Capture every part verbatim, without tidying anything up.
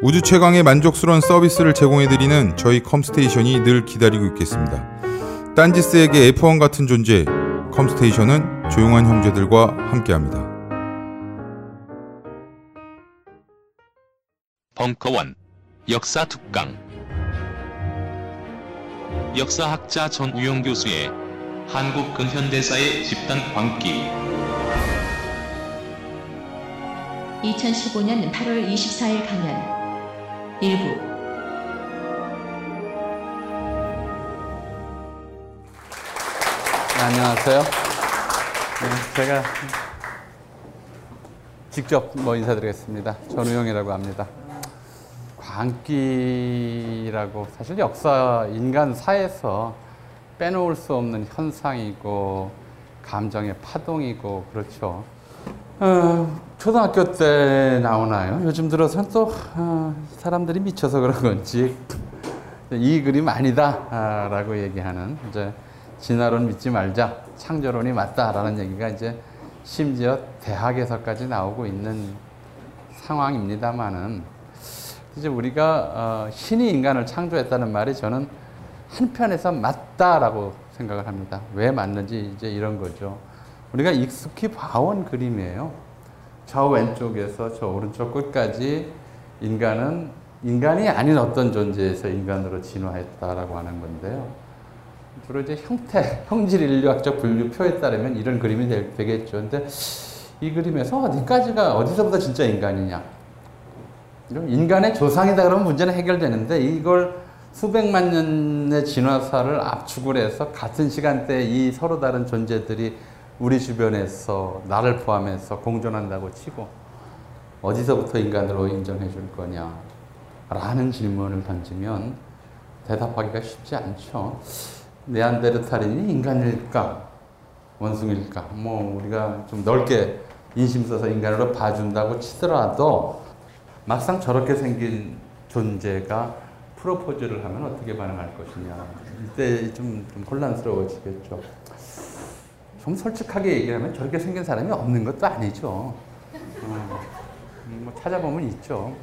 우주 최강의 만족스러운 서비스를 제공해드리는 저희 컴스테이션이 늘 기다리고 있겠습니다. 딴지스에게 에프원 같은 존재, 컴스테이션은 조용한 형제들과 함께합니다. 벙커원 역사 특강. 역사학자 전우용 교수의 한국 근현대사의 집단 광기. 이천십오년 팔월 이십사일 강연 일부. 네, 안녕하세요. 네, 제가 직접 뭐 인사드리겠습니다. 전우용이라고 합니다. 광기라고 사실 역사, 인간 사에서 빼놓을 수 없는 현상이고 감정의 파동이고 그렇죠. 어, 초등학교 때 나오나요? 요즘 들어서는 또 어, 사람들이 미쳐서 그런 건지 이 그림 아니다 아, 라고 얘기하는, 이제 진화론 믿지 말자, 창조론이 맞다 라는 얘기가 이제 심지어 대학에서까지 나오고 있는 상황입니다만은, 이제 우리가 어, 신이 인간을 창조했다는 말이 저는 한편에서 맞다라고 생각을 합니다. 왜 맞는지 이제 이런 거죠. 우리가 익숙히 봐온 그림이에요. 저 왼쪽에서 저 오른쪽 끝까지 인간은 인간이 아닌 어떤 존재에서 인간으로 진화했다라고 하는 건데요. 주로 이제 형태, 형질 인류학적 분류표에 따르면 이런 그림이 되, 되겠죠. 근데 이 그림에서 어디까지가, 어디서부터 진짜 인간이냐. 그럼 인간의 조상이다 그러면 문제는 해결되는데, 이걸 수백만 년의 진화사를 압축을 해서 같은 시간대에 이 서로 다른 존재들이 우리 주변에서 나를 포함해서 공존한다고 치고 어디서부터 인간으로 인정해 줄 거냐 라는 질문을 던지면 대답하기가 쉽지 않죠. 네안데르탈인이 인간일까? 원숭일까? 뭐 우리가 좀 넓게 인심 써서 인간으로 봐준다고 치더라도 막상 저렇게 생긴 존재가 프로포즈를 하면 어떻게 반응할 것이냐. 이때 좀, 좀 혼란스러워지겠죠. 좀 솔직하게 얘기하면 저렇게 생긴 사람이 없는 것도 아니죠. 어, 뭐 찾아보면 있죠.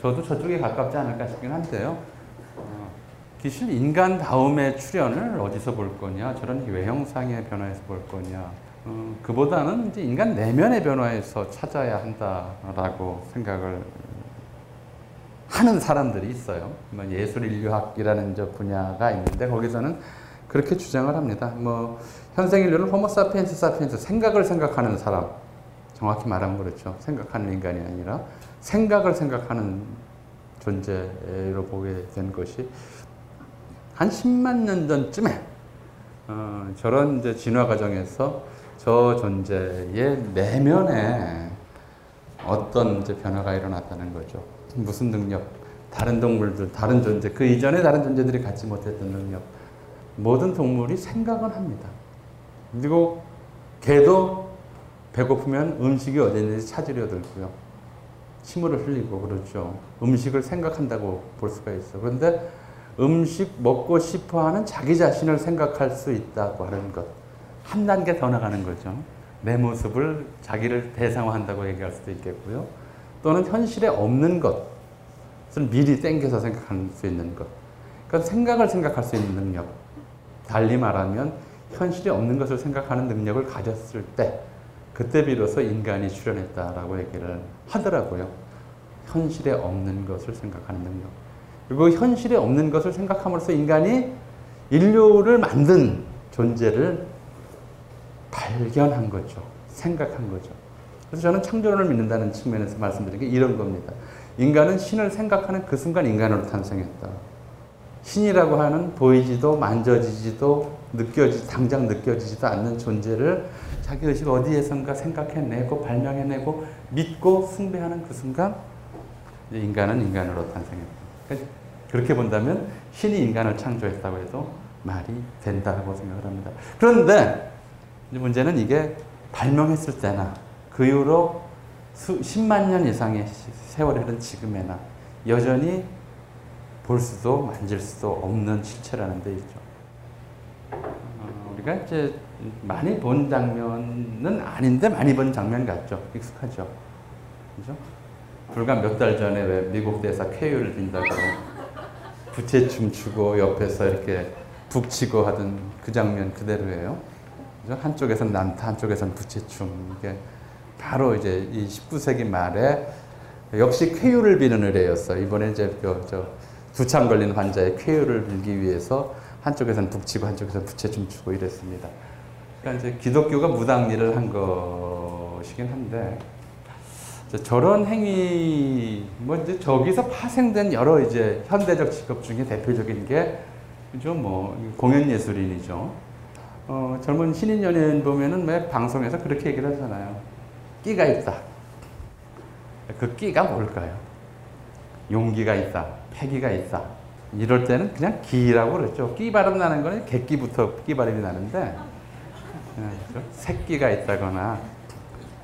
저도 저쪽에 가깝지 않을까 싶긴 한데요. 어, 기실 인간다움의 출현을 어디서 볼 거냐, 저런 외형상의 변화에서 볼 거냐. 어, 그보다는 이제 인간 내면의 변화에서 찾아야 한다라고 생각을 하는 사람들이 있어요. 예술인류학이라는 저 분야가 있는데 거기서는 그렇게 주장을 합니다. 뭐 현생인류는 호모사피엔스 사피엔스, 생각을 생각하는 사람, 정확히 말하면 그렇죠. 생각하는 인간이 아니라 생각을 생각하는 존재로 보게 된 것이 한 십만 년 전쯤에 어, 저런 이제 진화 과정에서 저 존재의 내면에 어떤 이제 변화가 일어났다는 거죠. 무슨 능력? 다른 동물들, 다른 존재, 그 이전에 다른 존재들이 갖지 못했던 능력. 모든 동물이 생각을 합니다. 그리고 개도 배고프면 음식이 어디 있는지 찾으려 들고요. 침을 흘리고 그렇죠. 음식을 생각한다고 볼 수가 있어. 그런데 음식 먹고 싶어하는 자기 자신을 생각할 수 있다고 하는 것. 한 단계 더 나가는 거죠. 내 모습을 자기를 대상화한다고 얘기할 수도 있겠고요. 또는 현실에 없는 것을 미리 땡겨서 생각할 수 있는 것. 그러니까 생각을 생각할 수 있는 능력. 달리 말하면 현실에 없는 것을 생각하는 능력을 가졌을 때 그때 비로소 인간이 출현했다라고 얘기를 하더라고요. 현실에 없는 것을 생각하는 능력. 그리고 현실에 없는 것을 생각함으로써 인간이 인류를 만든 존재를 발견한 거죠. 생각한 거죠. 그래서 저는 창조론을 믿는다는 측면에서 말씀드린 게 이런 겁니다. 인간은 신을 생각하는 그 순간 인간으로 탄생했다. 신이라고 하는 보이지도 만져지지도 느껴지 당장 느껴지지도 않는 존재를 자기 의식 어디에선가 생각해내고 발명해내고 믿고 숭배하는 그 순간 인간은 인간으로 탄생했다. 그러니까 그렇게 본다면 신이 인간을 창조했다고 해도 말이 된다고 생각을 합니다. 그런데 문제는 이게 발명했을 때나 그 이후로 십만 년 이상의 세월이 흐른 지금에나 여전히 볼 수도 만질 수도 없는 실체라는 데 있죠. 어, 우리가 이제 많이 본 장면은 아닌데 많이 본 장면 같죠. 익숙하죠. 그죠? 불과 몇 달 전에 왜 미국 대사 쾌유를 빈다고 부채춤 추고 옆에서 이렇게 북치고 하던 그 장면 그대로예요. 한쪽에선 난타, 한쪽에선 부채춤. 이게 바로 이제 이 십구 세기 말에 역시 쾌유를 비는 의례였어요. 이번에 이제 그, 저 두참 걸린 환자의 쾌유를 빌기 위해서 한쪽에선 북치고 한쪽에선 부채춤 추고 이랬습니다. 그러니까 이제 기독교가 무당일을 한 것이긴 한데 저런 행위, 뭐 이제 저기서 파생된 여러 이제 현대적 직업 중에 대표적인 게 그죠? 뭐 공연 예술인이죠. 어, 젊은 신인 연예인 보면은 왜 방송에서 그렇게 얘기를 하잖아요. 끼가 있다. 그 끼가 뭘까요? 용기가 있다. 패기가 있다. 이럴 때는 그냥 기라고 그랬죠. 끼 발음 나는 거는 객기부터 끼 발음이 나는데 새끼가 있다거나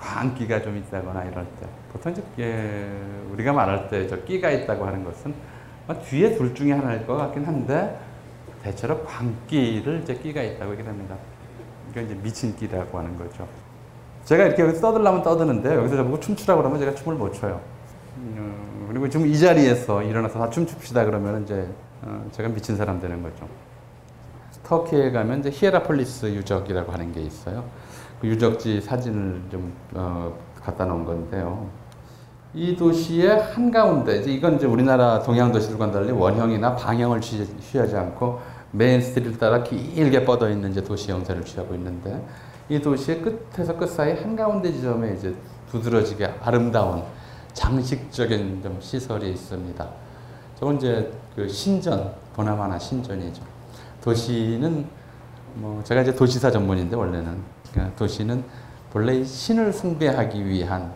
광기가 좀 있다거나 이럴 때 보통 이제 예, 우리가 말할 때 저 끼가 있다고 하는 것은 뒤에 둘 중에 하나일 것 같긴 한데 대체로 광기를 이제 끼가 있다고 얘기를 합니다. 그러니까 이제 미친 끼라고 하는 거죠. 제가 이렇게 떠들려면 떠드는데 여기서 저보고 춤추라고 그러면 제가 춤을 못 춰요. 음, 그리고 지금 이 자리에서 일어나서 다 춤춥시다 그러면 이제 어, 제가 미친 사람 되는 거죠. 터키에 가면 이제 히에라폴리스 유적이라고 하는 게 있어요. 그 유적지 사진을 좀 어, 갖다 놓은 건데요. 이 도시의 한가운데, 이제 이건 이제 우리나라 동양도시들과는 달리 원형이나 방향을 취하지 않고 메인스트리트를 따라 길게 뻗어 있는 이제 도시 형태를 취하고 있는데 이 도시의 끝에서 끝 사이 한가운데 지점에 이제 두드러지게 아름다운 장식적인 좀 시설이 있습니다. 저건 이제 그 신전, 보나마나 신전이죠. 도시는 뭐 제가 이제 도시사 전문인데 원래는 그러니까 도시는 본래 신을 숭배하기 위한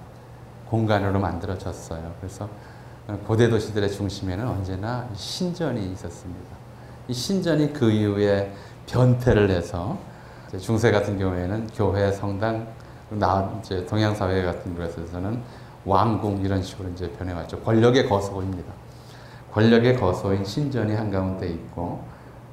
공간으로 만들어졌어요. 그래서 고대 도시들의 중심에는 언제나 신전이 있었습니다. 이 신전이 그 이후에 변태를 해서 중세 같은 경우에는 교회, 성당, 이제 동양 사회 같은 곳에서는 왕궁 이런 식으로 이제 변해왔죠. 권력의 거소입니다. 권력의 거소인 신전이 한가운데 있고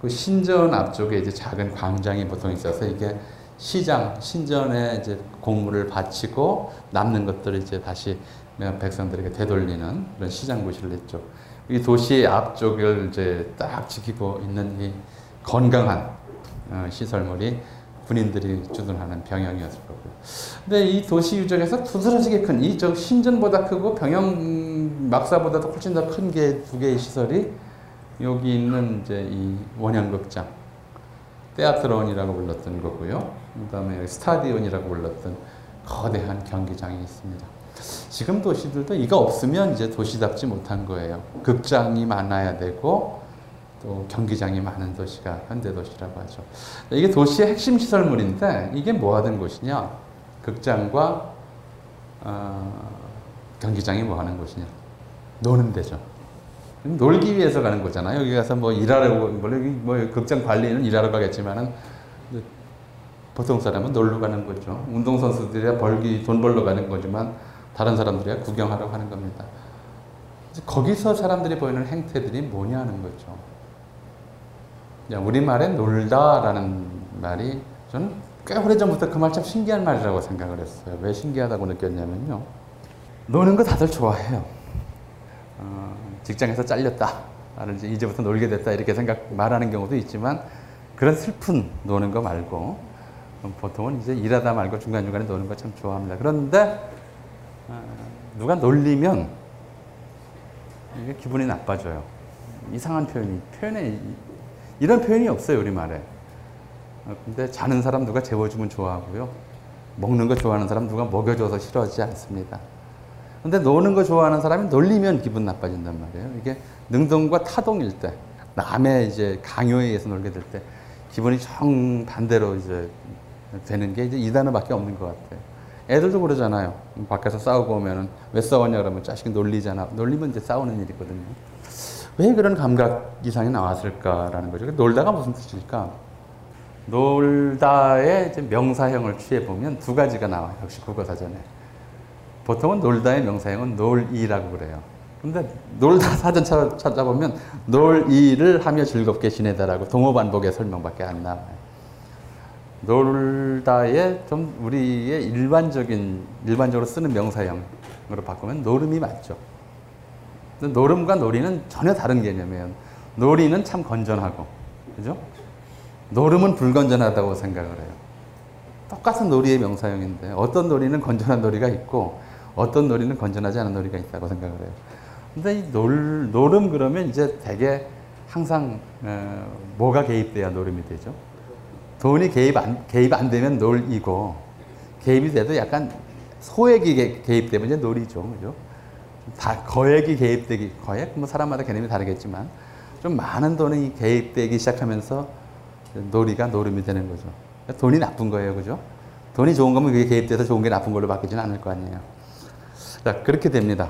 그 신전 앞쪽에 이제 작은 광장이 보통 있어서 이게 시장, 신전에 이제 공물을 바치고 남는 것들을 이제 다시 백성들에게 되돌리는 그런 시장 구실을 했죠. 이 도시 앞쪽을 이제 딱 지키고 있는 이 건강한 시설물이 군인들이 주둔하는 병영이었을 거고요. 근데 이 도시 유적에서 두드러지게 큰, 이 저 신전보다 크고 병영 막사보다도 훨씬 더 큰 게 두 개의 시설이 여기 있는 이제 이 원형극장. 테아트론이라고 불렀던 거고요. 그다음에 스타디온이라고 불렀던 거대한 경기장이 있습니다. 지금 도시들도 이거 없으면 이제 도시답지 못한 거예요. 극장이 많아야 되고 또 경기장이 많은 도시가 현대도시라고 하죠. 이게 도시의 핵심 시설물인데 이게 뭐 하는 곳이냐? 극장과 어, 경기장이 뭐 하는 곳이냐? 노는 데죠. 놀기 위해서 가는 거잖아요. 여기 가서 뭐 일하려고, 뭐 극장 관리는 일하러 가겠지만은 보통 사람은 놀러 가는 거죠. 운동선수들이야 벌기, 돈 벌러 가는 거지만 다른 사람들이야 구경하러 가는 겁니다. 거기서 사람들이 보이는 행태들이 뭐냐는 거죠. 우리말에 놀다라는 말이 저는 꽤 오래전부터 그 말 참 신기한 말이라고 생각을 했어요. 왜 신기하다고 느꼈냐면요. 노는 거 다들 좋아해요. 어, 직장에서 잘렸다. 나는 이제 이제부터 놀게 됐다. 이렇게 생각, 말하는 경우도 있지만 그런 슬픈 노는 거 말고 보통은 이제 일하다 말고 중간중간에 노는 거 참 좋아합니다. 그런데 어, 누가 놀리면 이게 기분이 나빠져요. 이상한 표현이, 표현에, 이런 표현이 없어요, 우리말에. 근데 자는 사람 누가 재워주면 좋아하고요. 먹는 거 좋아하는 사람 누가 먹여줘서 싫어하지 않습니다. 근데 노는 거 좋아하는 사람이 놀리면 기분 나빠진단 말이에요. 이게 능동과 타동일 때, 남의 이제 강요에 의해서 놀게 될 때, 기분이 정반대로 이제 되는 게 이제 이 단어밖에 없는 것 같아요. 애들도 그러잖아요. 밖에서 싸우고 오면은 왜 싸웠냐 그러면 자식이 놀리잖아. 놀리면 이제 싸우는 일이거든요. 왜 그런 감각 이상이 나왔을까라는 거죠. 놀다가 무슨 뜻일까? 놀다의 이제 명사형을 취해보면 두 가지가 나와요. 역시 국어사전에. 보통은 놀다의 명사형은 놀이라고 그래요. 근데 놀다 사전 찾아보면 놀이를 하며 즐겁게 지내다라고 동어반복의 설명밖에 안 나와요. 놀다의 좀 우리의 일반적인, 일반적으로 쓰는 명사형으로 바꾸면 노름이 맞죠. 노름과 놀이는 전혀 다른 개념이에요. 놀이는 참 건전하고, 그죠? 노름은 불건전하다고 생각을 해요. 똑같은 놀이의 명사형인데 어떤 놀이는 건전한 놀이가 있고 어떤 놀이는 건전하지 않은 놀이가 있다고 생각을 해요. 근데 이 놀, 노름 그러면 이제 되게 항상 어, 뭐가 개입돼야 노름이 되죠? 돈이 개입 안, 개입 안 되면 놀이고, 개입이 돼도 약간 소액이 개입되면 이제 놀이죠. 그죠? 다 거액이 개입되기, 거액? 뭐 사람마다 개념이 다르겠지만, 좀 많은 돈이 개입되기 시작하면서 놀이가 노름이 되는 거죠. 돈이 나쁜 거예요. 그죠? 돈이 좋은 거면 그게 개입돼서 좋은 게 나쁜 걸로 바뀌지는 않을 거 아니에요. 자, 그렇게 됩니다.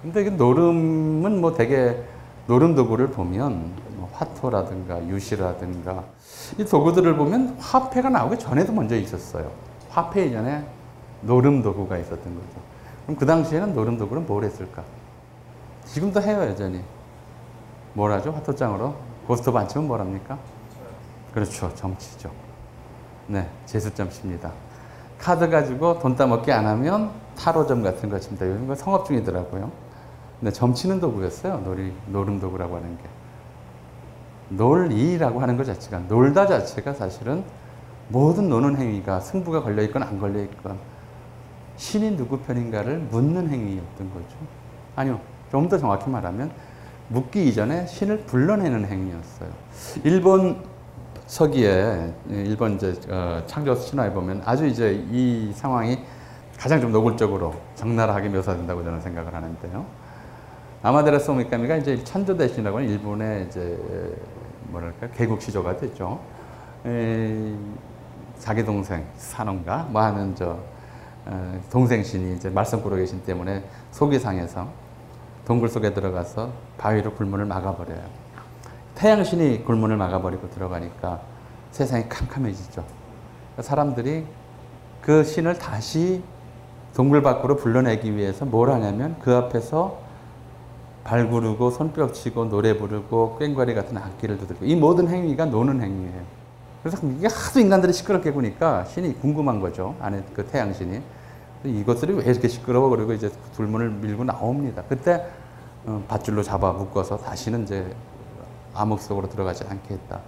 근데 이 노름은 뭐 되게, 노름 도구를 보면, 화토라든가 유시라든가 이 도구들을 보면 화폐가 나오기 전에도 먼저 있었어요. 화폐 이전에 노름 도구가 있었던 거죠. 그럼 그 당시에는 노름 도구는 뭘 했을까? 지금도 해요, 여전히. 뭘 하죠? 화토장으로? 고스톱 안 치면 뭘 합니까? 그렇죠, 정치죠. 네, 제수점 칩니다. 카드 가지고 돈 따먹기 안 하면 타로점 같은 거 칩니다. 요즘 거 성업 중이더라고요. 네, 점치는 도구였어요. 놀이, 노름 도구라고 하는 게. 놀이라고 하는 것 자체가, 놀다 자체가 사실은 모든 노는 행위가 승부가 걸려있건 안 걸려있건 신이 누구 편인가를 묻는 행위였던 거죠. 아니요, 좀 더 정확히 말하면 묻기 이전에 신을 불러내는 행위였어요. 일본 서기에, 일본 이제 어, 창조 신화에 보면 아주 이제 이 상황이 가장 좀 노골적으로 적나라하게 묘사된다고 저는 생각을 하는데요. 아마테라스 오미카미가 이제 찬조 대신이라고 하는 일본의 이제 뭐랄까 개국시조가 됐죠. 에, 자기 동생 산원가 뭐 하는 저 에, 동생 신이 이제 말썽꾸러기 신 때문에 속이 상해서 동굴 속에 들어가서 바위로 굴문을 막아버려요. 태양 신이 굴문을 막아버리고 들어가니까 세상이 캄캄해지죠. 사람들이 그 신을 다시 동굴 밖으로 불러내기 위해서 뭘 하냐면 그 앞에서 발 구르고 손뼉 치고 노래 부르고 꽹과리 같은 악기를 두들고 이 모든 행위가 노는 행위예요. 그래서 이게 하도 인간들이 시끄럽게 구니까 신이 궁금한 거죠. 안에 그 태양신이 이것들이 왜 이렇게 시끄러워 그리고 이제 돌문을 밀고 나옵니다. 그때 밧줄로 잡아 묶어서 다시는 이제 암흑 속으로 들어가지 않게 했다.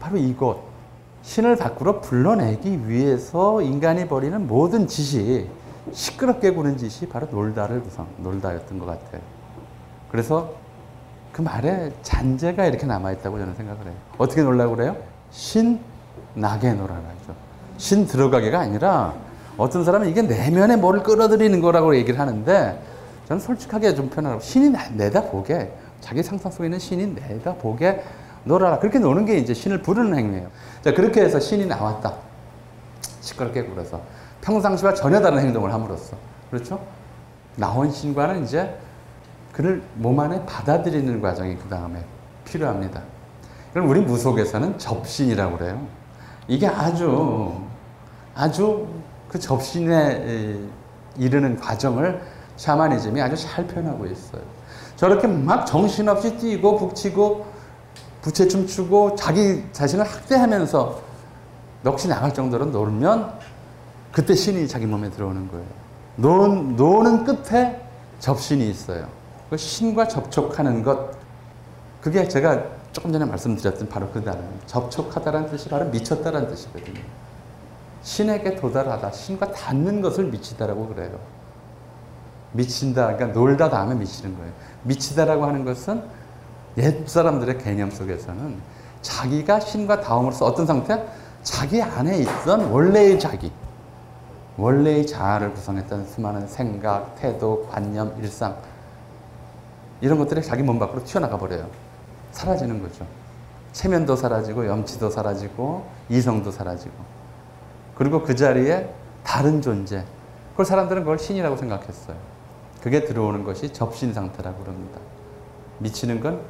바로 이것, 신을 밖으로 불러내기 위해서 인간이 벌이는 모든 짓이, 시끄럽게 구는 짓이 바로 놀다를 구성, 놀다였던 것 같아요. 그래서 그 말에 잔재가 이렇게 남아있다고 저는 생각을 해요. 어떻게 놀라고 그래요? 신 나게 놀아라 하죠. 신 들어가게가 아니라 어떤 사람은 이게 내면에 뭐를 끌어들이는 거라고 얘기를 하는데 저는 솔직하게 좀 표현하라고 신이 내다보게 자기 상상 속에는 신이 내다 보게 놀아라. 그렇게 노는 게 이제 신을 부르는 행위예요. 자, 그렇게 해서 신이 나왔다. 시끄럽게 굴어서. 평상시와 전혀 다른 행동을 함으로써. 그렇죠? 나온 신과는 이제 그를 몸 안에 받아들이는 과정이 그 다음에 필요합니다. 그럼 우리 무속에서는 접신이라고 그래요. 이게 아주, 아주 그 접신에 이르는 과정을 샤머니즘이 아주 잘 표현하고 있어요. 저렇게 막 정신없이 뛰고 북치고 부채춤 추고 자기 자신을 학대하면서 넋이 나갈 정도로 놀면 그때 신이 자기 몸에 들어오는 거예요. 노는, 노는 끝에 접신이 있어요. 그 신과 접촉하는 것, 그게 제가 조금 전에 말씀드렸던 바로 그 단어, 접촉하다라는 뜻이 바로 미쳤다라는 뜻이거든요. 신에게 도달하다, 신과 닿는 것을 미치다라고 그래요. 미친다, 그러니까 놀다 다음에 미치는 거예요. 미치다라고 하는 것은 옛 사람들의 개념 속에서는 자기가 신과 닿음으로써 어떤 상태? 자기 안에 있던 원래의 자기, 원래의 자아를 구성했던 수많은 생각, 태도, 관념, 일상, 이런 것들이 자기 몸 밖으로 튀어나가 버려요. 사라지는 거죠. 체면도 사라지고 염치도 사라지고 이성도 사라지고, 그리고 그 자리에 다른 존재, 그걸 사람들은 그걸 신이라고 생각했어요. 그게 들어오는 것이 접신 상태라고 그럽니다. 미치는 건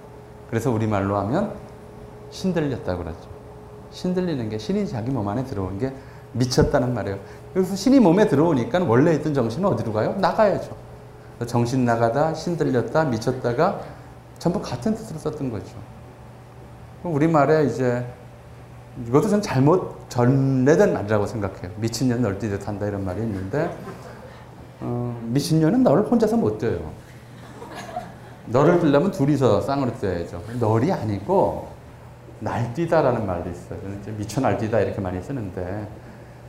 그래서 우리말로 하면 신들렸다고 그러죠. 신들리는 게, 신이 자기 몸 안에 들어온 게 미쳤다는 말이에요. 그래서 신이 몸에 들어오니까 원래 있던 정신은 어디로 가요? 나가야죠. 정신 나가다, 신들렸다, 미쳤다가 전부 같은 뜻으로 썼던 거죠. 우리말에 이제 이것도 전 잘못 전래된 말이라고 생각해요. 미친년 널 뛰듯 한다 이런 말이 있는데, 어, 미친년은 너를 혼자서 못 뛰어요. 너를 뛰려면 둘이서 쌍으로 뛰어야죠. 널이 아니고 날뛰다라는 말도 있어요. 미쳐 날뛰다 이렇게 많이 쓰는데,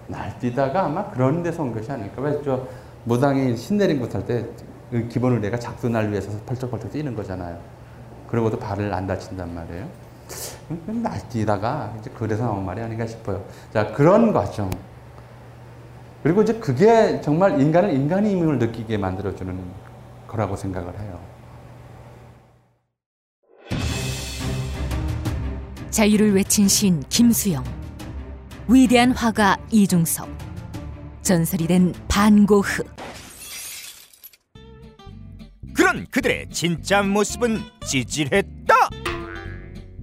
날뛰다가 아마 그런 데서 온 것이 아닐까. 왜 저 무당이 신내림굿 할 때 그 기본 의뢰가 작두날 위해서 펄쩍펄쩍 뛰는 거잖아요. 그러고도 발을 안 다친단 말이에요. 날뛰다가 이제 그래서 나온 말이 아닌가 싶어요. 자, 그런 과정. 그리고 이제 그게 정말 인간을 인간임을 느끼게 만들어주는 거라고 생각을 해요. 자유를 외친 신 김수영, 위대한 화가 이중섭, 전설이 된 반고흐. 그런 그들의 진짜 모습은 찌질했다.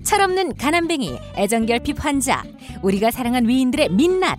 철없는 가난뱅이, 애정결핍 환자, 우리가 사랑한 위인들의 민낯.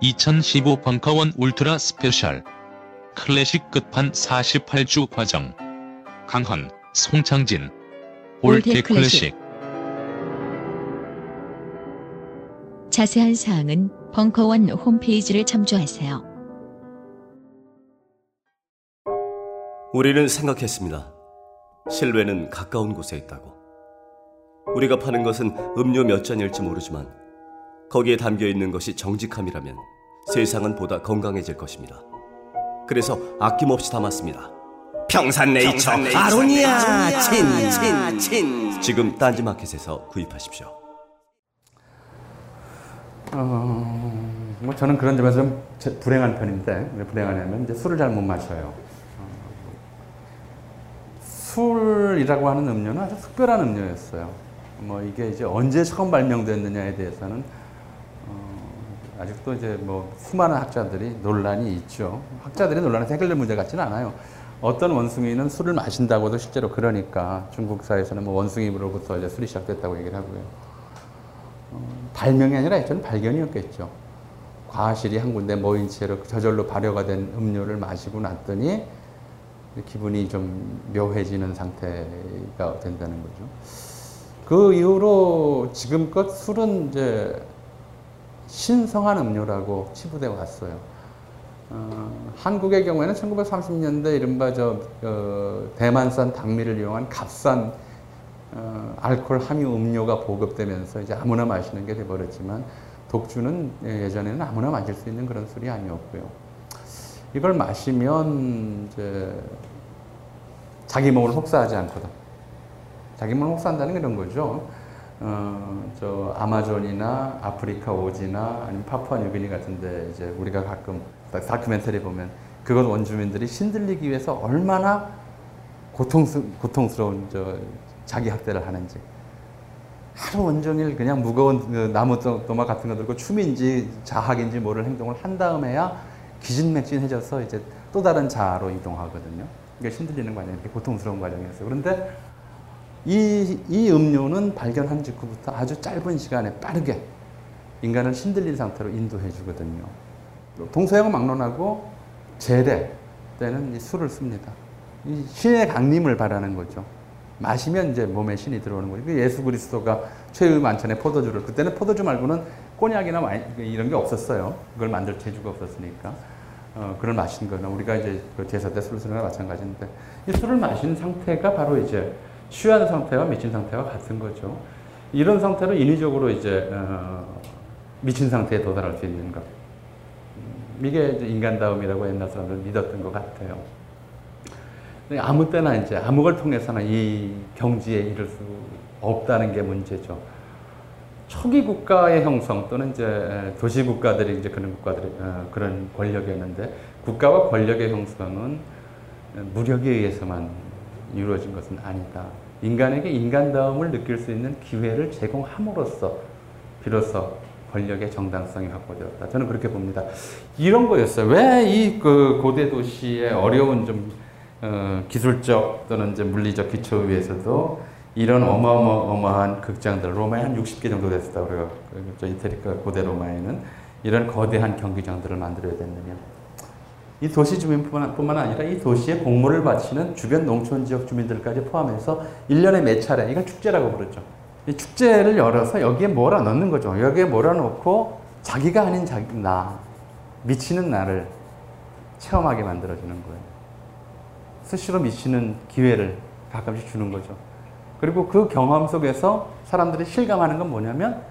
이천십오 벙커원 울트라 스페셜 클래식 끝판 사십팔 주 과정. 강헌, 송창진, 올댓클래식. 자세한 사항은 벙커원 홈페이지를 참조하세요. 우리는 생각했습니다. 실외는 가까운 곳에 있다고. 우리가 파는 것은 음료 몇 잔일지 모르지만 거기에 담겨있는 것이 정직함이라면 세상은 보다 건강해질 것입니다. 그래서 아낌없이 담았습니다. 평산네이처, 평산네이처 아로니아 친, 친, 친. 지금 딴지 마켓에서 구입하십시오. 어, 뭐 저는 그런 점에서 좀 제, 불행한 편인데, 왜 불행하냐면 이제 술을 잘 못 마셔요. 어, 술이라고 하는 음료는 아주 특별한 음료였어요. 뭐 이게 이제 언제 처음 발명됐느냐에 대해서는 어, 아직도 이제 뭐 수많은 학자들이 논란이 있죠. 학자들이 논란에서 해결될 문제 같지는 않아요. 어떤 원숭이는 술을 마신다고도 실제로 그러니까 중국사에서는 뭐 원숭이로부터 이제 술이 시작됐다고 얘기를 하고요. 어, 발명이 아니라 저는 발견이었겠죠. 과실이 한 군데 모인 채로 저절로 발효가 된 음료를 마시고 났더니 기분이 좀 묘해지는 상태가 된다는 거죠. 그 이후로 지금껏 술은 이제 신성한 음료라고 치부되어 왔어요. 어, 한국의 경우에는 천구백삼십 년대 이른바 저, 어, 대만산 당미를 이용한 값싼 어, 알코올 함유 음료가 보급되면서 이제 아무나 마시는 게 돼버렸지만 독주는 예전에는 아무나 마실 수 있는 그런 술이 아니었고요. 이걸 마시면 이제 자기 몸을 혹사하지 않거든. 자기 몸을 혹사한다는 게 이런 거죠. 어, 저 아마존이나 아프리카 오지나 아니면 파푸아뉴기니 같은데 이제 우리가 가끔 다큐멘터리 보면 그건 원주민들이 신들리기 위해서 얼마나 고통스, 고통스러운 저 자기 학대를 하는지, 하루 온종일 그냥 무거운 그 나무 도마 같은 거 들고 춤인지 자학인지 모를 행동을 한 다음에야 기진맥진해져서 이제 또 다른 자아로 이동하거든요. 이게 신들리는 과정이 이렇게 고통스러운 과정이었어요. 그런데 이, 이 음료는 발견한 직후부터 아주 짧은 시간에 빠르게 인간을 신들린 상태로 인도해 주거든요. 동서양 막론하고 제대 때는 이 술을 씁니다. 이 신의 강림을 바라는 거죠. 마시면 이제 몸에 신이 들어오는 거죠. 예수 그리스도가 최후 만찬에 포도주를, 그때는 포도주 말고는 꼬냑이나 와인 이런 게 없었어요. 그걸 만들 재주가 없었으니까. 어, 그걸 마신 거나 우리가 이제 제사 때 술을 쓰는 거나 마찬가지인데, 이 술을 마신 상태가 바로 이제 취한 상태와 미친 상태와 같은 거죠. 이런 상태로 인위적으로 이제 어, 미친 상태에 도달할 수 있는 것. 이게 이제 인간다움이라고 옛날 사람들은 믿었던 것 같아요. 아무 때나 이제 아무 걸 통해서는 이 경지에 이를 수 없다는 게 문제죠. 초기 국가의 형성 또는 이제 도시 국가들이 이제 그런 국가들이 어, 그런 권력이었는데, 국가와 권력의 형성은 무력에 의해서만 이루어진 것은 아니다. 인간에게 인간다움을 느낄 수 있는 기회를 제공함으로써 비로소 권력의 정당성이 확보되었다. 저는 그렇게 봅니다. 이런 거였어요. 왜 이 그 고대 도시의 어려운 좀 어, 기술적 또는 이제 물리적 기초 위에서도 이런 어마어마한 극장들, 로마에 한 육십 개 정도 됐었다고 그래요. 이태리 고대 로마에는 이런 거대한 경기장들을 만들어야 됐느냐. 이 도시 주민뿐만 아니라 이 도시에 공물을 바치는 주변 농촌 지역 주민들까지 포함해서 일 년에 몇 차례, 이걸 축제라고 부르죠. 이 축제를 열어서 여기에 몰아넣는 거죠. 여기에 몰아넣고 자기가 아닌 자기, 나, 미치는 나를 체험하게 만들어주는 거예요. 스스로 미치는 기회를 가끔씩 주는 거죠. 그리고 그 경험 속에서 사람들이 실감하는 건 뭐냐면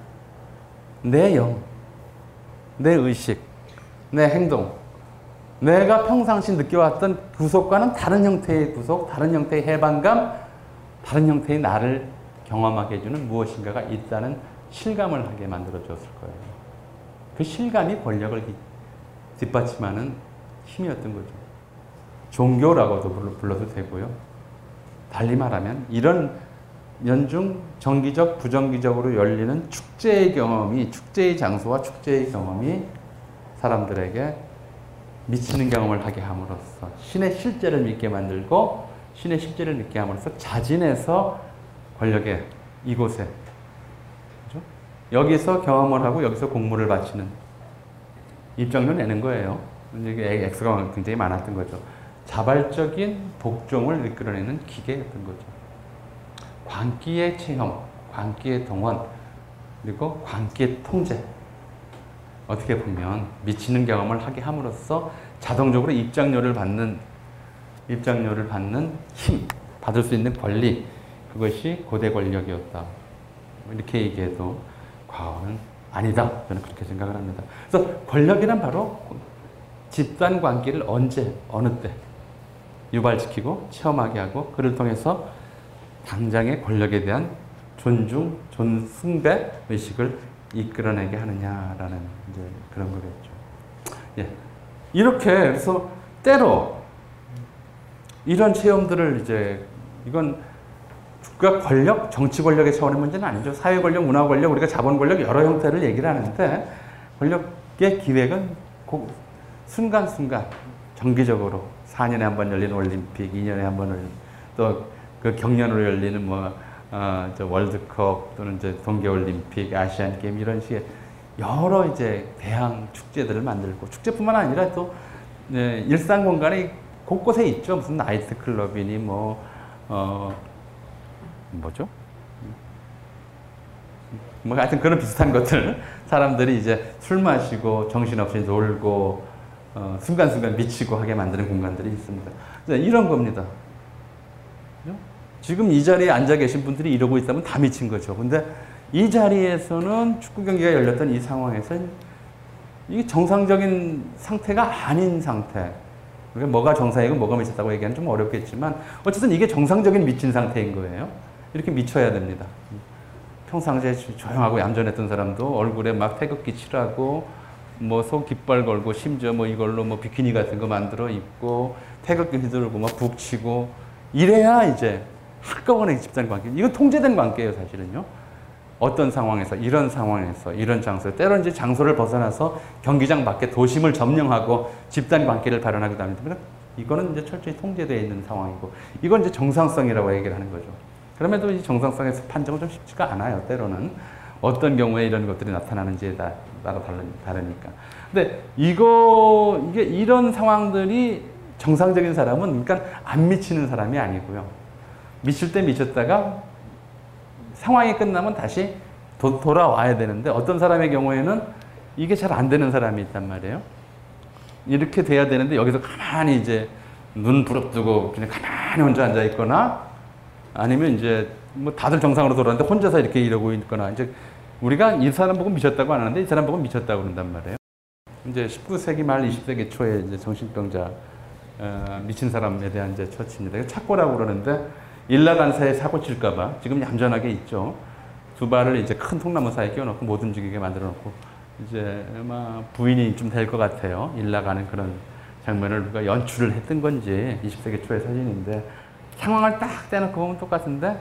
내 영, 내 의식, 내 행동, 내가 평상시 느껴왔던 구속과는 다른 형태의 구속, 다른 형태의 해방감, 다른 형태의 나를 경험하게 해주는 무엇인가가 있다는 실감을 하게 만들어줬을 거예요. 그 실감이 권력을 뒷받침하는 힘이었던 거죠. 종교라고도 불러도 되고요. 달리 말하면 이런 연중 정기적, 부정기적으로 열리는 축제의 경험이, 축제의 장소와 축제의 경험이 사람들에게 미치는 경험을 하게 함으로써 신의 실제를 믿게 만들고, 신의 실제를 믿게 함으로써 자진해서 권력의 이곳에, 그렇죠? 여기서 경험을 하고 여기서 공물을 바치는 입장료 내는 거예요. 이게 액수가 굉장히 많았던 거죠. 자발적인 복종을 이끌어내는 기계였던 거죠. 광기의 체험, 광기의 동원, 그리고 광기의 통제. 어떻게 보면 미치는 경험을 하게 함으로써 자동적으로 입장료를 받는, 입장료를 받는 힘, 받을 수 있는 권리, 그것이 고대 권력이었다. 이렇게 얘기해도 과언은 아니다. 저는 그렇게 생각을 합니다. 그래서 권력이란 바로 집단 관계를 언제, 어느 때 유발시키고 체험하게 하고, 그를 통해서 당장의 권력에 대한 존중, 존숭배 의식을 이끌어내게 하느냐라는 이제 그런 거겠죠. 예. 이렇게, 그래서 때로 이런 체험들을 이제, 이건 국가 권력, 정치 권력의 차원의 문제는 아니죠. 사회 권력, 문화 권력, 우리가 자본 권력 여러 형태를 얘기를 하는데, 권력의 기획은 고, 순간순간 정기적으로 사 년에 한 번 열리는 올림픽, 이 년에 한 번 열리는, 또 그 경년으로 열리는 뭐, 어, 저 월드컵 또는 이제 동계올림픽, 아시안게임 이런 식의 여러 이제 대항 축제들을 만들고, 축제뿐만 아니라 또 네, 일상 공간이 곳곳에 있죠. 무슨 나이트클럽이니 뭐, 어, 뭐죠? 뭐 하여튼 그런 비슷한 것들, 사람들이 이제 술 마시고 정신없이 놀고 어, 순간순간 미치고 하게 만드는 공간들이 있습니다. 이런 겁니다. 지금 이 자리에 앉아 계신 분들이 이러고 있다면 다 미친 거죠. 근데 이 자리에서는 축구 경기가 열렸던 이 상황에서 이게 정상적인 상태가 아닌 상태. 그러니까 뭐가 정상이고 뭐가 미쳤다고 얘기하면 좀 어렵겠지만 어쨌든 이게 정상적인 미친 상태인 거예요. 이렇게 미쳐야 됩니다. 평상시에 조용하고 얌전했던 사람도 얼굴에 막 태극기 칠하고 뭐 속 깃발 걸고 심지어 뭐 이걸로 뭐 비키니 같은 거 만들어 입고 태극기 휘두르고 막 북치고 이래야 이제 한꺼번에 집단 관계. 이건 통제된 관계예요, 사실은요. 어떤 상황에서, 이런 상황에서, 이런 장소에, 때론 이제 장소를 벗어나서 경기장 밖에 도심을 점령하고 집단 관계를 발현하기도 합니다. 이거는 이제 철저히 통제되어 있는 상황이고, 이건 이제 정상성이라고 얘기를 하는 거죠. 그럼에도 이 정상성에서 판정은 좀 쉽지가 않아요. 때로는 어떤 경우에 이런 것들이 나타나는지에 따라 다르니까. 근데 이거 이게 이런 상황들이 정상적인 사람은, 그러니까 안 미치는 사람이 아니고요. 미칠 때 미쳤다가 상황이 끝나면 다시 도, 돌아와야 되는데, 어떤 사람의 경우에는 이게 잘 안 되는 사람이 있단 말이에요. 이렇게 돼야 되는데 여기서 가만히 이제 눈 부릅뜨고 그냥 가만히 혼자 앉아 있거나, 아니면 이제 뭐 다들 정상으로 돌아왔는데 혼자서 이렇게 이러고 있거나, 이제 우리가 이 사람 보고 미쳤다고 안 하는데 이 사람 보고 미쳤다고 그런단 말이에요. 이제 십구 세기 말 이십 세기 초에 이제 정신병자 어, 미친 사람에 대한 이제 처치입니다. 이거 착고라고 그러는데 일나간 사이에 사고 칠까봐 지금 얌전하게 있죠. 두 발을 이제 큰 통나무 사이에 끼워놓고 못 움직이게 만들어 놓고 이제 아마 부인이 좀 될 것 같아요. 일나가는 그런 장면을 누가 연출을 했던 건지, 이십 세기 초의 사진인데 상황을 딱 떼놓고 보면 똑같은데,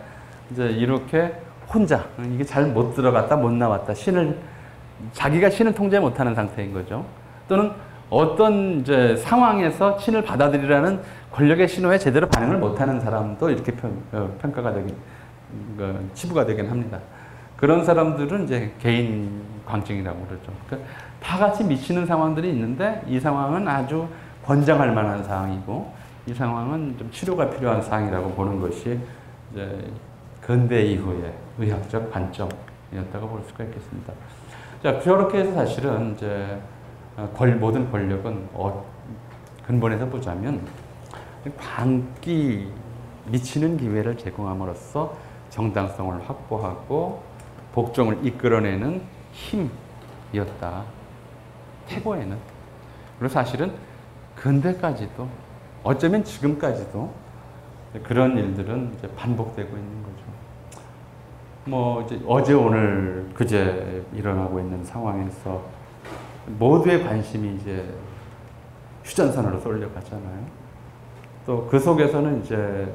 이제 이렇게 혼자 이게 잘 못 들어갔다 못 나왔다, 신을 자기가 신을 통제 못하는 상태인 거죠. 또는 어떤 이제 상황에서 신을 받아들이라는 권력의 신호에 제대로 반응을 못하는 사람도 이렇게 평, 평가가 되긴, 치부가 되긴 합니다. 그런 사람들은 이제 개인 광증이라고 그러죠. 그러니까 다 같이 미치는 상황들이 있는데, 이 상황은 아주 권장할 만한 상황이고, 이 상황은 좀 치료가 필요한 상황이라고 보는 것이 이제 근대 이후의 의학적 관점이었다고 볼 수가 있겠습니다. 자, 그렇게 해서 사실은 이제 모든 권력은 근본에서 보자면 광기, 미치는 기회를 제공함으로써 정당성을 확보하고 복종을 이끌어내는 힘이었다. 태고에는. 그리고 사실은 근대까지도, 어쩌면 지금까지도 그런 일들은 이제 반복되고 있는 거죠. 뭐 이제 어제 오늘 그제 일어나고 있는 상황에서 모두의 관심이 이제 휴전선으로 쏠려갔잖아요. 또 그 속에서는 이제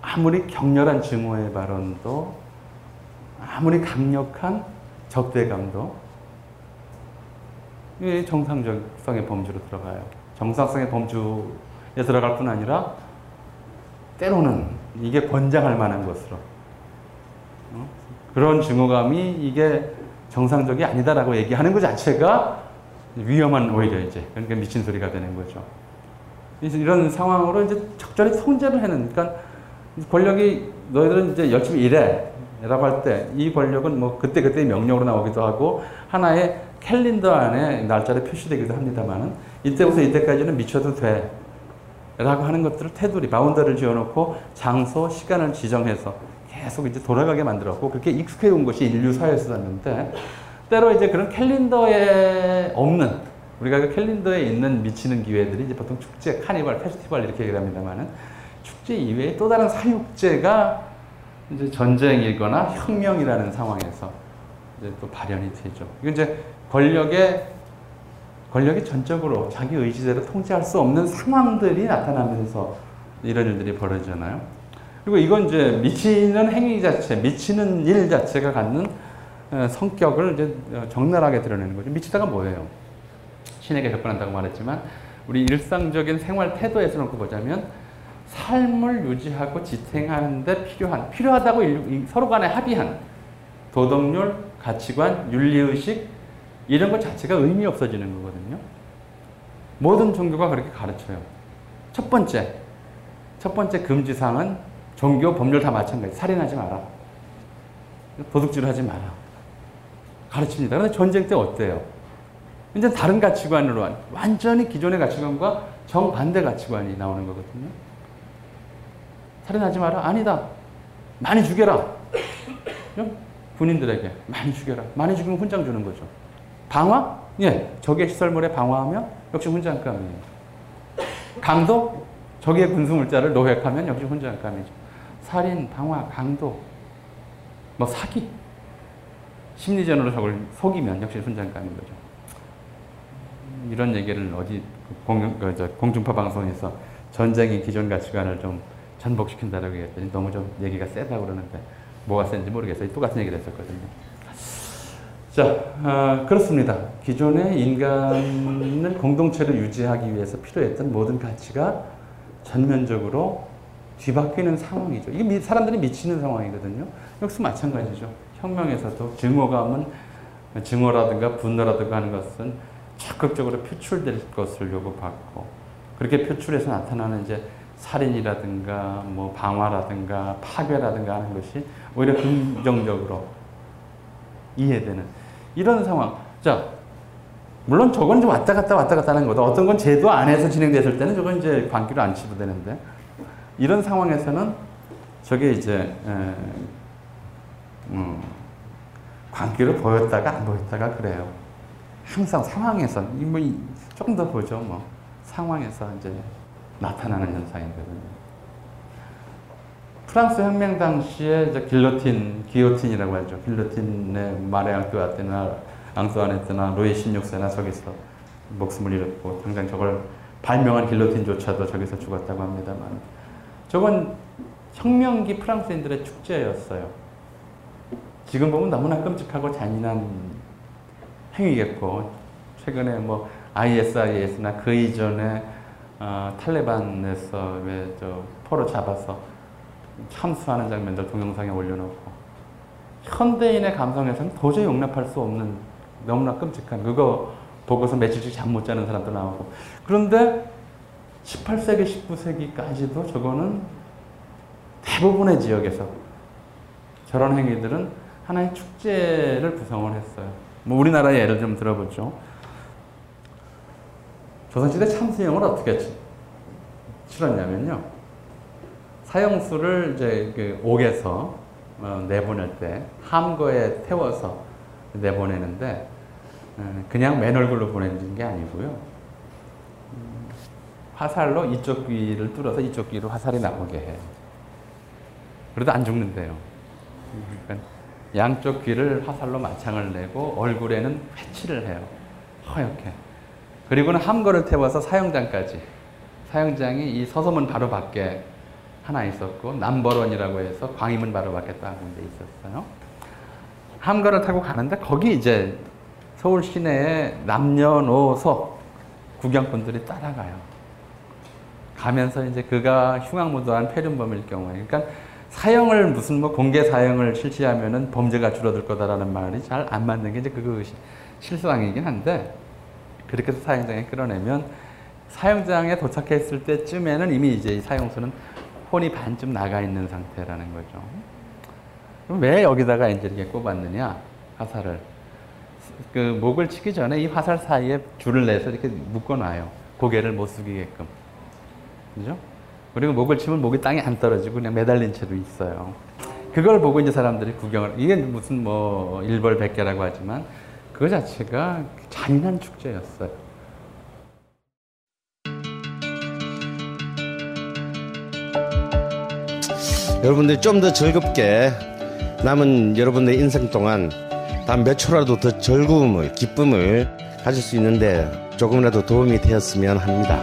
아무리 격렬한 증오의 발언도, 아무리 강력한 적대감도 이게 정상성의 범주로 들어가요. 정상성의 범주에 들어갈 뿐 아니라 때로는 이게 권장할 만한 것으로, 어? 그런 증오감이 이게 정상적이 아니다라고 얘기하는 것 자체가 위험한, 오히려 이제 그러니까 미친 소리가 되는 거죠. 이런 상황으로 이제 적절히 통제를 해는, 그러니까 권력이 너희들은 이제 열심히 일해라고 할 때 이 권력은 뭐 그때 그때 명령으로 나오기도 하고 하나의 캘린더 안에 날짜를 표시되기도 합니다만은, 이때부터 이때까지는 미쳐도 돼 라고 하는 것들을 테두리, 바운더를 지어놓고 장소, 시간을 지정해서 계속 이제 돌아가게 만들었고, 그렇게 익숙해 온 것이 인류 사회였었는데, 때로 이제 그런 캘린더에 없는, 우리가 그 캘린더에 있는 미치는 기회들이 이제 보통 축제, 카니발, 페스티벌 이렇게 얘기를 합니다만은, 축제 이외에 또 다른 사육제가 이제 전쟁이거나 혁명이라는 상황에서 이제 또 발현이 되죠. 이건 이제 권력의, 권력이 전적으로 자기 의지대로 통제할 수 없는 상황들이 나타나면서 이런 일들이 벌어지잖아요. 그리고 이건 이제 미치는 행위 자체, 미치는 일 자체가 갖는 성격을 이제 적나라하게 드러내는 거죠. 미치다가 뭐예요? 신에게 접근한다고 말했지만 우리 일상적인 생활 태도에서 놓고 보자면 삶을 유지하고 지탱하는 데 필요한, 필요하다고 서로 간에 합의한 도덕률, 가치관, 윤리의식 이런 것 자체가 의미 없어지는 거거든요. 모든 종교가 그렇게 가르쳐요. 첫 번째, 첫 번째 금지사항은 종교, 법률 다 마찬가지. 살인하지 마라. 도둑질 하지 마라. 가르칩니다. 그런데 전쟁 때 어때요? 이제 다른 가치관으로 완전히 기존의 가치관과 정반대 가치관이 나오는 거거든요. 살인하지 마라. 아니다. 많이 죽여라. 군인들에게 많이 죽여라. 많이 죽이면 훈장 주는 거죠. 방화? 예. 적의 시설물에 방화하면 역시 훈장감이에요. 강도? 적의 군수물자를 노획하면 역시 훈장감이죠. 살인, 방화, 강도, 뭐 사기. 심리전으로 적을 속이면 역시 훈장감인 거죠. 이런 얘기를 어디 공, 공중파 방송에서 전쟁이 기존 가치관을 좀 전복시킨다라고 했더니 너무 좀 얘기가 세다고 그러는데 뭐가 센지 모르겠어요. 똑같은 얘기를 했었거든요. 자, 어, 그렇습니다. 기존의 인간을 공동체를 유지하기 위해서 필요했던 모든 가치가 전면적으로 뒤바뀌는 상황이죠. 이게 사람들이 미치는 상황이거든요. 역시 마찬가지죠. 혁명에서도 증오감은, 증오라든가 분노라든가 하는 것은 적극적으로 표출될 것을 요구받고, 그렇게 표출해서 나타나는 이제 살인이라든가 뭐 방화라든가 파괴라든가 하는 것이 오히려 긍정적으로 이해되는 이런 상황. 자, 물론 저건 좀 왔다 갔다 왔다 갔다 하는 거다. 어떤 건 제도 안에서 진행됐을 때는 저건 이제 관계로 안 치부되는데, 이런 상황에서는 저게 이제 에, 음, 관계로 보였다가 안 보였다가 그래요. 항상 상황에서 뭐 조금 더 보죠. 뭐 상황에서 이제 나타나는 현상이거든요. 프랑스 혁명 당시에 이제 길로틴, 기요틴이라고 하죠. 길로틴의 마레 앙뚜아테나, 앙뚜아네트나 루이 십육 세나 저기서 목숨을 잃었고, 당장 저걸 발명한 길로틴조차도 저기서 죽었다고 합니다만, 저건 혁명기 프랑스인들의 축제였어요. 지금 보면 너무나 끔찍하고 잔인한 행위겠고, 최근에 뭐 아이에스아이에스나 그 이전에 어, 탈레반에서 왜 저 포로 잡아서 참수하는 장면들 동영상에 올려놓고, 현대인의 감성에서는 도저히 용납할 수 없는 너무나 끔찍한 그거 보고서 며칠씩 잠 못 자는 사람도 나오고. 그런데 십팔 세기, 십구 세기까지도 저거는 대부분의 지역에서 저런 행위들은 하나의 축제를 구성을 했어요. 뭐 우리나라의 예를 좀 들어보죠. 조선시대 참수형을 어떻게 치렀냐면요. 사형수를 이제 그 옥에서 내보낼 때 함거에 태워서 내보내는데, 그냥 맨얼굴로 보내는 게 아니고요. 화살로 이쪽 귀를 뚫어서 이쪽 귀로 화살이 나오게 해요. 그래도 안 죽는데요. 그러니까 양쪽 귀를 화살로 마창을 내고 얼굴에는 회치를 해요. 허옇게. 그리고는 함거를 태워서 사형장까지. 사형장이 이 서소문 바로 밖에 하나 있었고, 남벌원이라고 해서 광화문 바로 밖에 딱 한 군데 있었어요. 함거를 타고 가는데 거기 이제 서울 시내에 남녀노소 구경꾼들이 따라가요. 가면서 이제 그가 흉악무도한 폐륜범일 경우에, 그러니까 사형을 무슨 뭐 공개 사형을 실시하면은 범죄가 줄어들 거다라는 말이 잘 안 맞는 게 이제 그거 실상이긴 한데, 그렇게 해서 사형장에 끌어내면 사형장에 도착했을 때쯤에는 이미 이제 이 사형수는 혼이 반쯤 나가 있는 상태라는 거죠. 그럼 왜 여기다가 이제 이렇게 꼽았느냐, 화살을. 그 목을 치기 전에 이 화살 사이에 줄을 내서 이렇게 묶어놔요. 고개를 못 숙이게끔. 그죠? 그리고 목을 치면 목이 땅에 안 떨어지고 그냥 매달린 채도 있어요. 그걸 보고 이제 사람들이 구경을, 이게 무슨 뭐 일벌백계라고 하지만 그 자체가 잔인한 축제였어요. 여러분들이 좀 더 즐겁게 남은 여러분들의 인생 동안 단 몇 초라도 더 즐거움을, 기쁨을 가질 수 있는데 조금이라도 도움이 되었으면 합니다.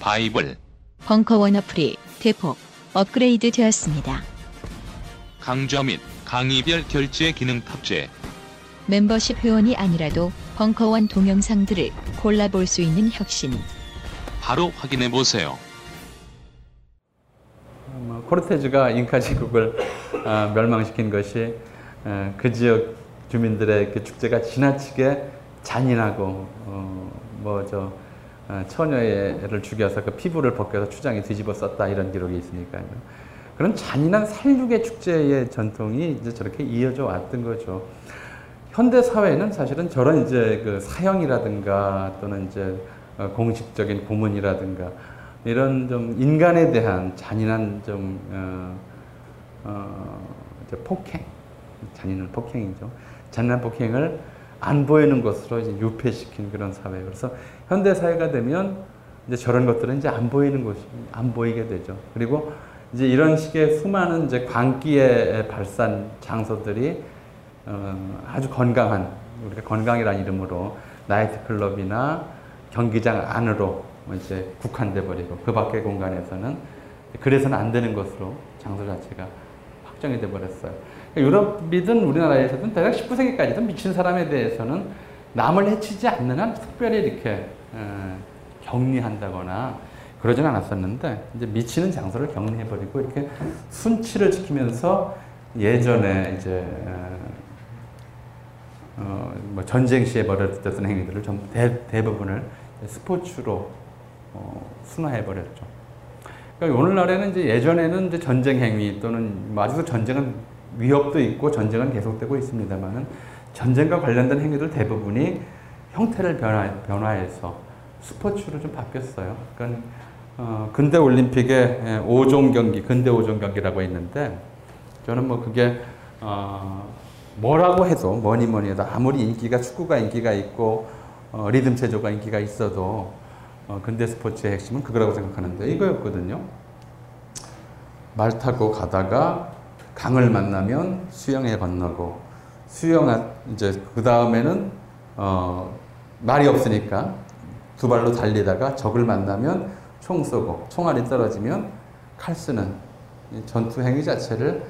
바이블 벙커원 어플이 대폭 업그레이드 되었습니다. 강좌 및 강의별 결제 기능 탑재. 멤버십 회원이 아니라도 벙커원 동영상들을 골라볼 수 있는 혁신. 바로 확인해보세요. 뭐, 코르테즈가 잉카 제국을 어, 멸망시킨 것이 어, 그 지역 주민들의 그 축제가 지나치게 잔인하고 어, 뭐 저 어, 처녀를 죽여서 그 피부를 벗겨서 추장에 뒤집어 썼다, 이런 기록이 있으니까요. 그런 잔인한 살육의 축제의 전통이 이제 저렇게 이어져 왔던 거죠. 현대 사회는 사실은 저런 이제 그 사형이라든가 또는 이제 어, 공식적인 고문이라든가 이런 좀 인간에 대한 잔인한 좀 어, 어, 이제 폭행, 잔인한 폭행이죠. 잔인한 폭행을 안 보이는 것으로 이제 유폐시킨 그런 사회. 그래서 현대 사회가 되면 이제 저런 것들은 이제 안 보이는 것이 안 보이게 되죠. 그리고 이제 이런 식의 수많은 이제 광기의 발산 장소들이 어, 아주 건강한, 우리가 건강이라는 이름으로 나이트클럽이나 경기장 안으로 이제 국한돼 버리고, 그 밖의 공간에서는 그래서는 안 되는 것으로 장소 자체가 확정이 돼 버렸어요. 유럽이든 우리나라에서든 대략 십구 세기까지든 미친 사람에 대해서는 남을 해치지 않는 한 특별히 이렇게 격리한다거나 그러진 않았었는데, 이제 미치는 장소를 격리해버리고 이렇게 순치를 지키면서 예전에 이제 어 뭐 전쟁 시에 벌어졌던 행위들을 전부 대, 대부분을 스포츠로 어 순화해버렸죠. 그러니까 오늘날에는 이제 예전에는 이제 전쟁 행위 또는 뭐 아직도 전쟁은 위협도 있고 전쟁은 계속되고 있습니다만은 전쟁과 관련된 행위들 대부분이 형태를 변화, 변화해서 스포츠로 좀 바뀌었어요. 그러니까 어, 근대 올림픽에 오 종 경기, 근대 오 종 경기라고 있는데, 저는 뭐 그게 어, 뭐라고 해도 뭐니 뭐니 해도 아무리 인기가 축구가 인기가 있고 어, 리듬 체조가 인기가 있어도 어, 근대 스포츠의 핵심은 그거라고 생각하는데, 이거였거든요. 말 타고 가다가 강을 만나면 수영에 건너고, 수영한 이제 그 다음에는 어 말이 없으니까 두 발로 달리다가 적을 만나면 총 쏘고, 총알이 떨어지면 칼 쓰는 전투 행위 자체를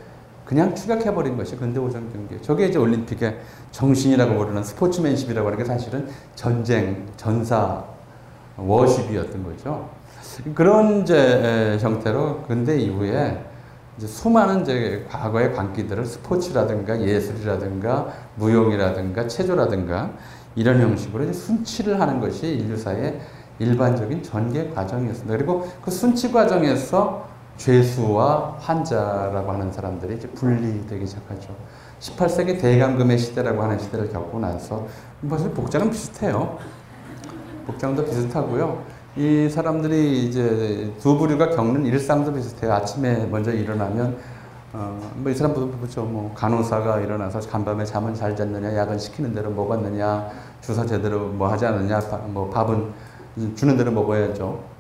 그냥 추격해 버린 것이 근대 오 종 경기. 저게 이제 올림픽의 정신이라고 부르는 스포츠맨십이라고 하는 게 사실은 전쟁, 전사, 워십이었던 거죠. 그런 이제 형태로 근대 이후에 이제 수많은 이제 과거의 광기들을 스포츠라든가 예술이라든가 무용이라든가 체조라든가 이런 형식으로 이제 순치를 하는 것이 인류사의 일반적인 전개 과정이었습니다. 그리고 그 순치 과정에서 죄수와 환자라고 하는 사람들이 이제 분리되기 시작하죠. 십팔 세기 대감금의 시대라고 하는 시대를 겪고 나서, 사실 복장은 비슷해요. 복장도 비슷하고요. 이 사람들이 이제 두 부류가 겪는 일상도 비슷해요. 아침에 먼저 일어나면, 어, 뭐 이 사람도 보죠. 뭐 간호사가 일어나서 간밤에 잠은 잘 잤느냐, 약은 시키는 대로 먹었느냐, 주사 제대로 뭐 하지 않느냐, 뭐 밥은 주는 대로 먹어야죠.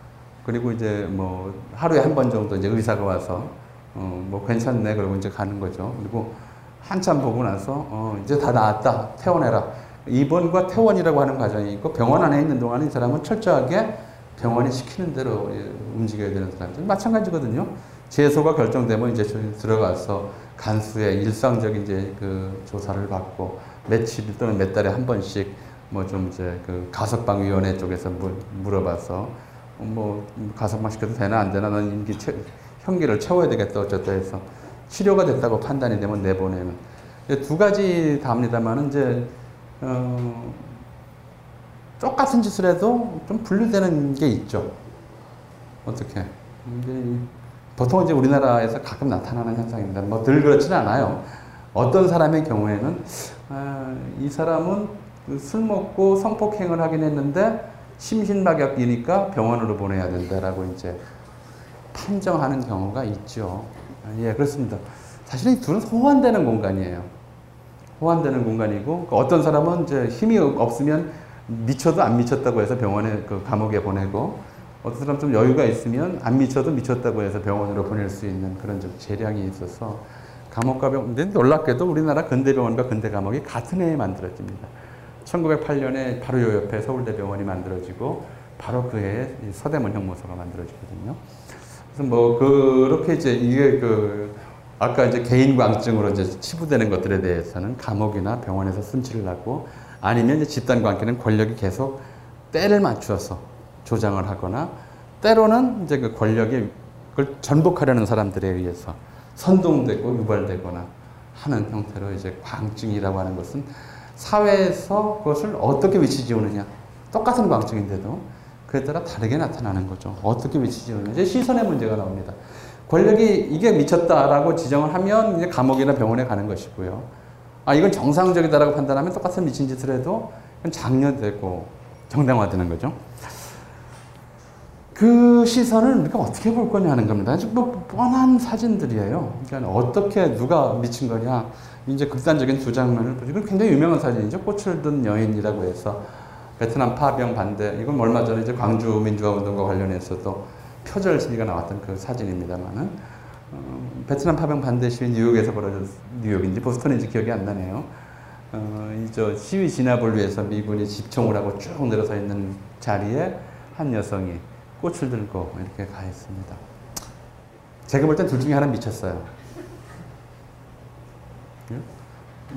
그리고 이제 뭐 하루에 한 번 정도 이제 의사가 와서, 어, 뭐 괜찮네, 그러고 이제 가는 거죠. 그리고 한참 보고 나서, 어, 이제 다 나았다, 퇴원해라. 입원과 퇴원이라고 하는 과정이 있고, 병원 안에 있는 동안 이 사람은 철저하게 병원이 시키는 대로 움직여야 되는 사람들 마찬가지거든요. 제소가 결정되면 이제 들어가서 간수의 일상적인 이제 그 조사를 받고, 며칠 또는 몇 달에 한 번씩 뭐 좀 이제 그 가석방위원회 쪽에서 물어봐서 뭐 가석방 시켜도 되나 안 되나, 난 임기 채, 형기를 채워야 되겠다 어쨌다 해서 치료가 됐다고 판단이 되면 내보내는. 두 가지 답니다만은 이제 어. 똑같은 짓을 해도 좀 분류되는 게 있죠. 어떻게? 보통 이제 우리나라에서 가끔 나타나는 현상입니다. 뭐 늘 그렇진 않아요. 어떤 사람의 경우에는, 아, 이 사람은 술 먹고 성폭행을 하긴 했는데 심신박약이니까 병원으로 보내야 된다라고 이제 판정하는 경우가 있죠. 예, 그렇습니다. 사실 이 둘은 소환되는 공간이에요. 호환되는 공간이고, 그러니까 어떤 사람은 이제 힘이 없으면 미쳐도 안 미쳤다고 해서 병원에 그 감옥에 보내고, 어떤 사람 좀 여유가 있으면 안 미쳐도 미쳤다고 해서 병원으로 보낼 수 있는 그런 좀 재량이 있어서 감옥과 병원, 근데 놀랍게도 우리나라 근대병원과 근대감옥이 같은 해에 만들어집니다. 천구백팔 년에 바로 요 옆에 서울대병원이 만들어지고 바로 그 해에 서대문 형무소가 만들어지거든요. 그래서 뭐 그렇게 이제 이게 그 아까 이제 개인광증으로 이제 치부되는 것들에 대해서는 감옥이나 병원에서 숨치를 하고, 아니면 이제 집단관계는 권력이 계속 때를 맞추어서 조장을 하거나, 때로는 이제 그 권력이 그걸 전복하려는 사람들에 의해서 선동되고 유발되거나 하는 형태로 이제 광증이라고 하는 것은 사회에서 그것을 어떻게 위치지우느냐, 똑같은 광증인데도 그에 따라 다르게 나타나는 거죠. 어떻게 위치지우느냐, 이제 시선의 문제가 나옵니다. 권력이 이게 미쳤다라고 지정을 하면 이제 감옥이나 병원에 가는 것이고요. 아, 이건 정상적이다라고 판단하면 똑같은 미친 짓을 해도 장려되고 정당화되는 거죠. 그 시선을 우리가 어떻게 볼 거냐 하는 겁니다. 아주 뭐 뻔한 사진들이에요. 그러니까 어떻게 누가 미친 거냐. 이제 극단적인 두 장면을 보죠. 이건 굉장히 유명한 사진이죠. 꽃을 든 여인이라고 해서 베트남 파병 반대. 이건 얼마 전에 이제 광주 민주화 운동과 관련해서도 표절 시위가 나왔던 그 사진입니다만은, 어, 베트남 파병 반대 시위 뉴욕에서 벌어졌, 뉴욕인지 보스턴인지 기억이 안 나네요. 어, 이 저 시위 진압을 위해서 미군이 집총을 하고 쭉 내려서 있는 자리에 한 여성이 꽃을 들고 이렇게 가 있습니다. 제가 볼 땐 둘 중에 하나 미쳤어요.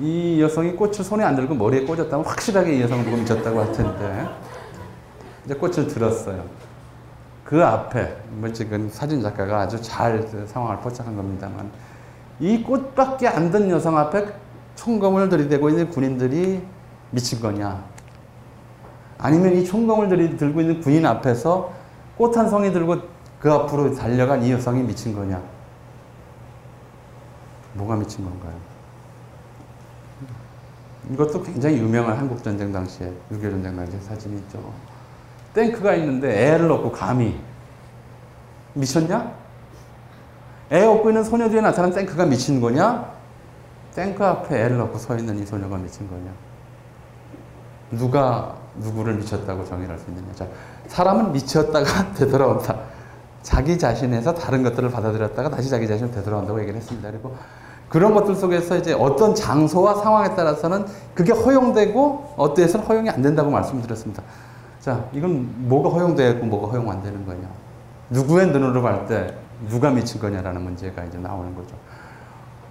이 여성이 꽃을 손에 안 들고 머리에 꽂았다면 확실하게 이 여성은 미쳤다고 할 텐데, 이제 꽃을 들었어요. 그 앞에 지금 사진작가가 아주 잘 상황을 포착한 겁니다만, 이 꽃밖에 안 든 여성 앞에 총검을 들이대고 있는 군인들이 미친 거냐, 아니면 이 총검을 들이, 들고 있는 군인 앞에서 꽃 한 송이 들고 그 앞으로 달려간 이 여성이 미친 거냐, 뭐가 미친 건가요? 이것도 굉장히 유명한 한국전쟁 당시에, 육이오 전쟁 당시에 사진이 있죠. 탱크가 있는데 애를 얻고 감히 미쳤냐? 애 얻고 있는 소녀 뒤에 나타난 탱크가 미친 거냐? 탱크 앞에 애를 얻고 서 있는 이 소녀가 미친 거냐? 누가 누구를 미쳤다고 정의를 할 수 있느냐? 자, 사람은 미쳤다가 되돌아온다. 자기 자신에서 다른 것들을 받아들였다가 다시 자기 자신으로 되돌아온다고 얘기를 했습니다. 그리고 그런 것들 속에서 이제 어떤 장소와 상황에 따라서는 그게 허용되고 어떤 데서는 허용이 안 된다고 말씀드렸습니다. 자, 이건 뭐가 허용되고 뭐가 허용 안 되는 거냐, 누구의 눈으로 볼 때 누가 미친 거냐라는 문제가 이제 나오는 거죠.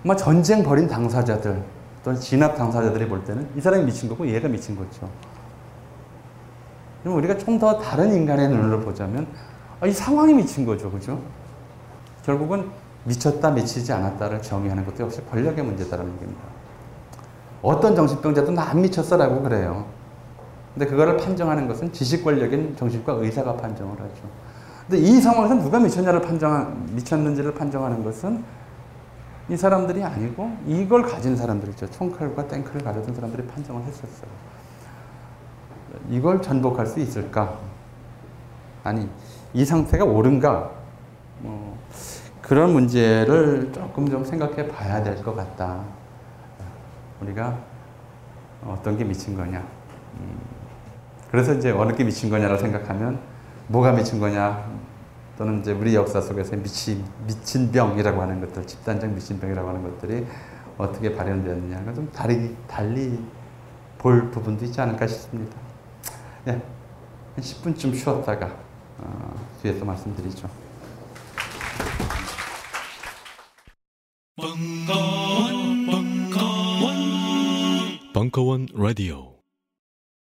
아마 전쟁 벌인 당사자들 또는 진압 당사자들이 볼 때는 이 사람이 미친 거고 얘가 미친 거죠. 그럼 우리가 좀 더 다른 인간의 눈으로 보자면, 아, 이 상황이 미친 거죠, 그죠? 결국은 미쳤다 미치지 않았다를 정의하는 것도 역시 권력의 문제다라는 얘기입니다. 어떤 정신병자도 나 안 미쳤어라고 그래요. 근데 그거를 판정하는 것은 지식 권력인 정신과 의사가 판정을 하죠. 근데 이 상황에서 누가 미쳤냐를 판정, 미쳤는지를 판정하는 것은 이 사람들이 아니고 이걸 가진 사람들이죠. 총칼과 탱크를 가졌던 사람들이 판정을 했었어요. 이걸 전복할 수 있을까? 아니, 이 상태가 옳은가? 뭐 그런 문제를 조금 좀 생각해 봐야 될 것 같다. 우리가 어떤 게 미친 거냐? 그래서 이제 어느 게 미친 거냐라고 생각하면 뭐가 미친 거냐, 또는 이제 우리 역사 속에서 미친, 미친병이라고 하는 것들, 집단적 미친병이라고 하는 것들이 어떻게 발현되었느냐가 좀 다리, 달리 볼 부분도 있지 않을까 싶습니다. 예, 한 십 분쯤 쉬었다가 어, 뒤에 또 말씀드리죠. 벙커원, 벙커원, 벙커원 라디오.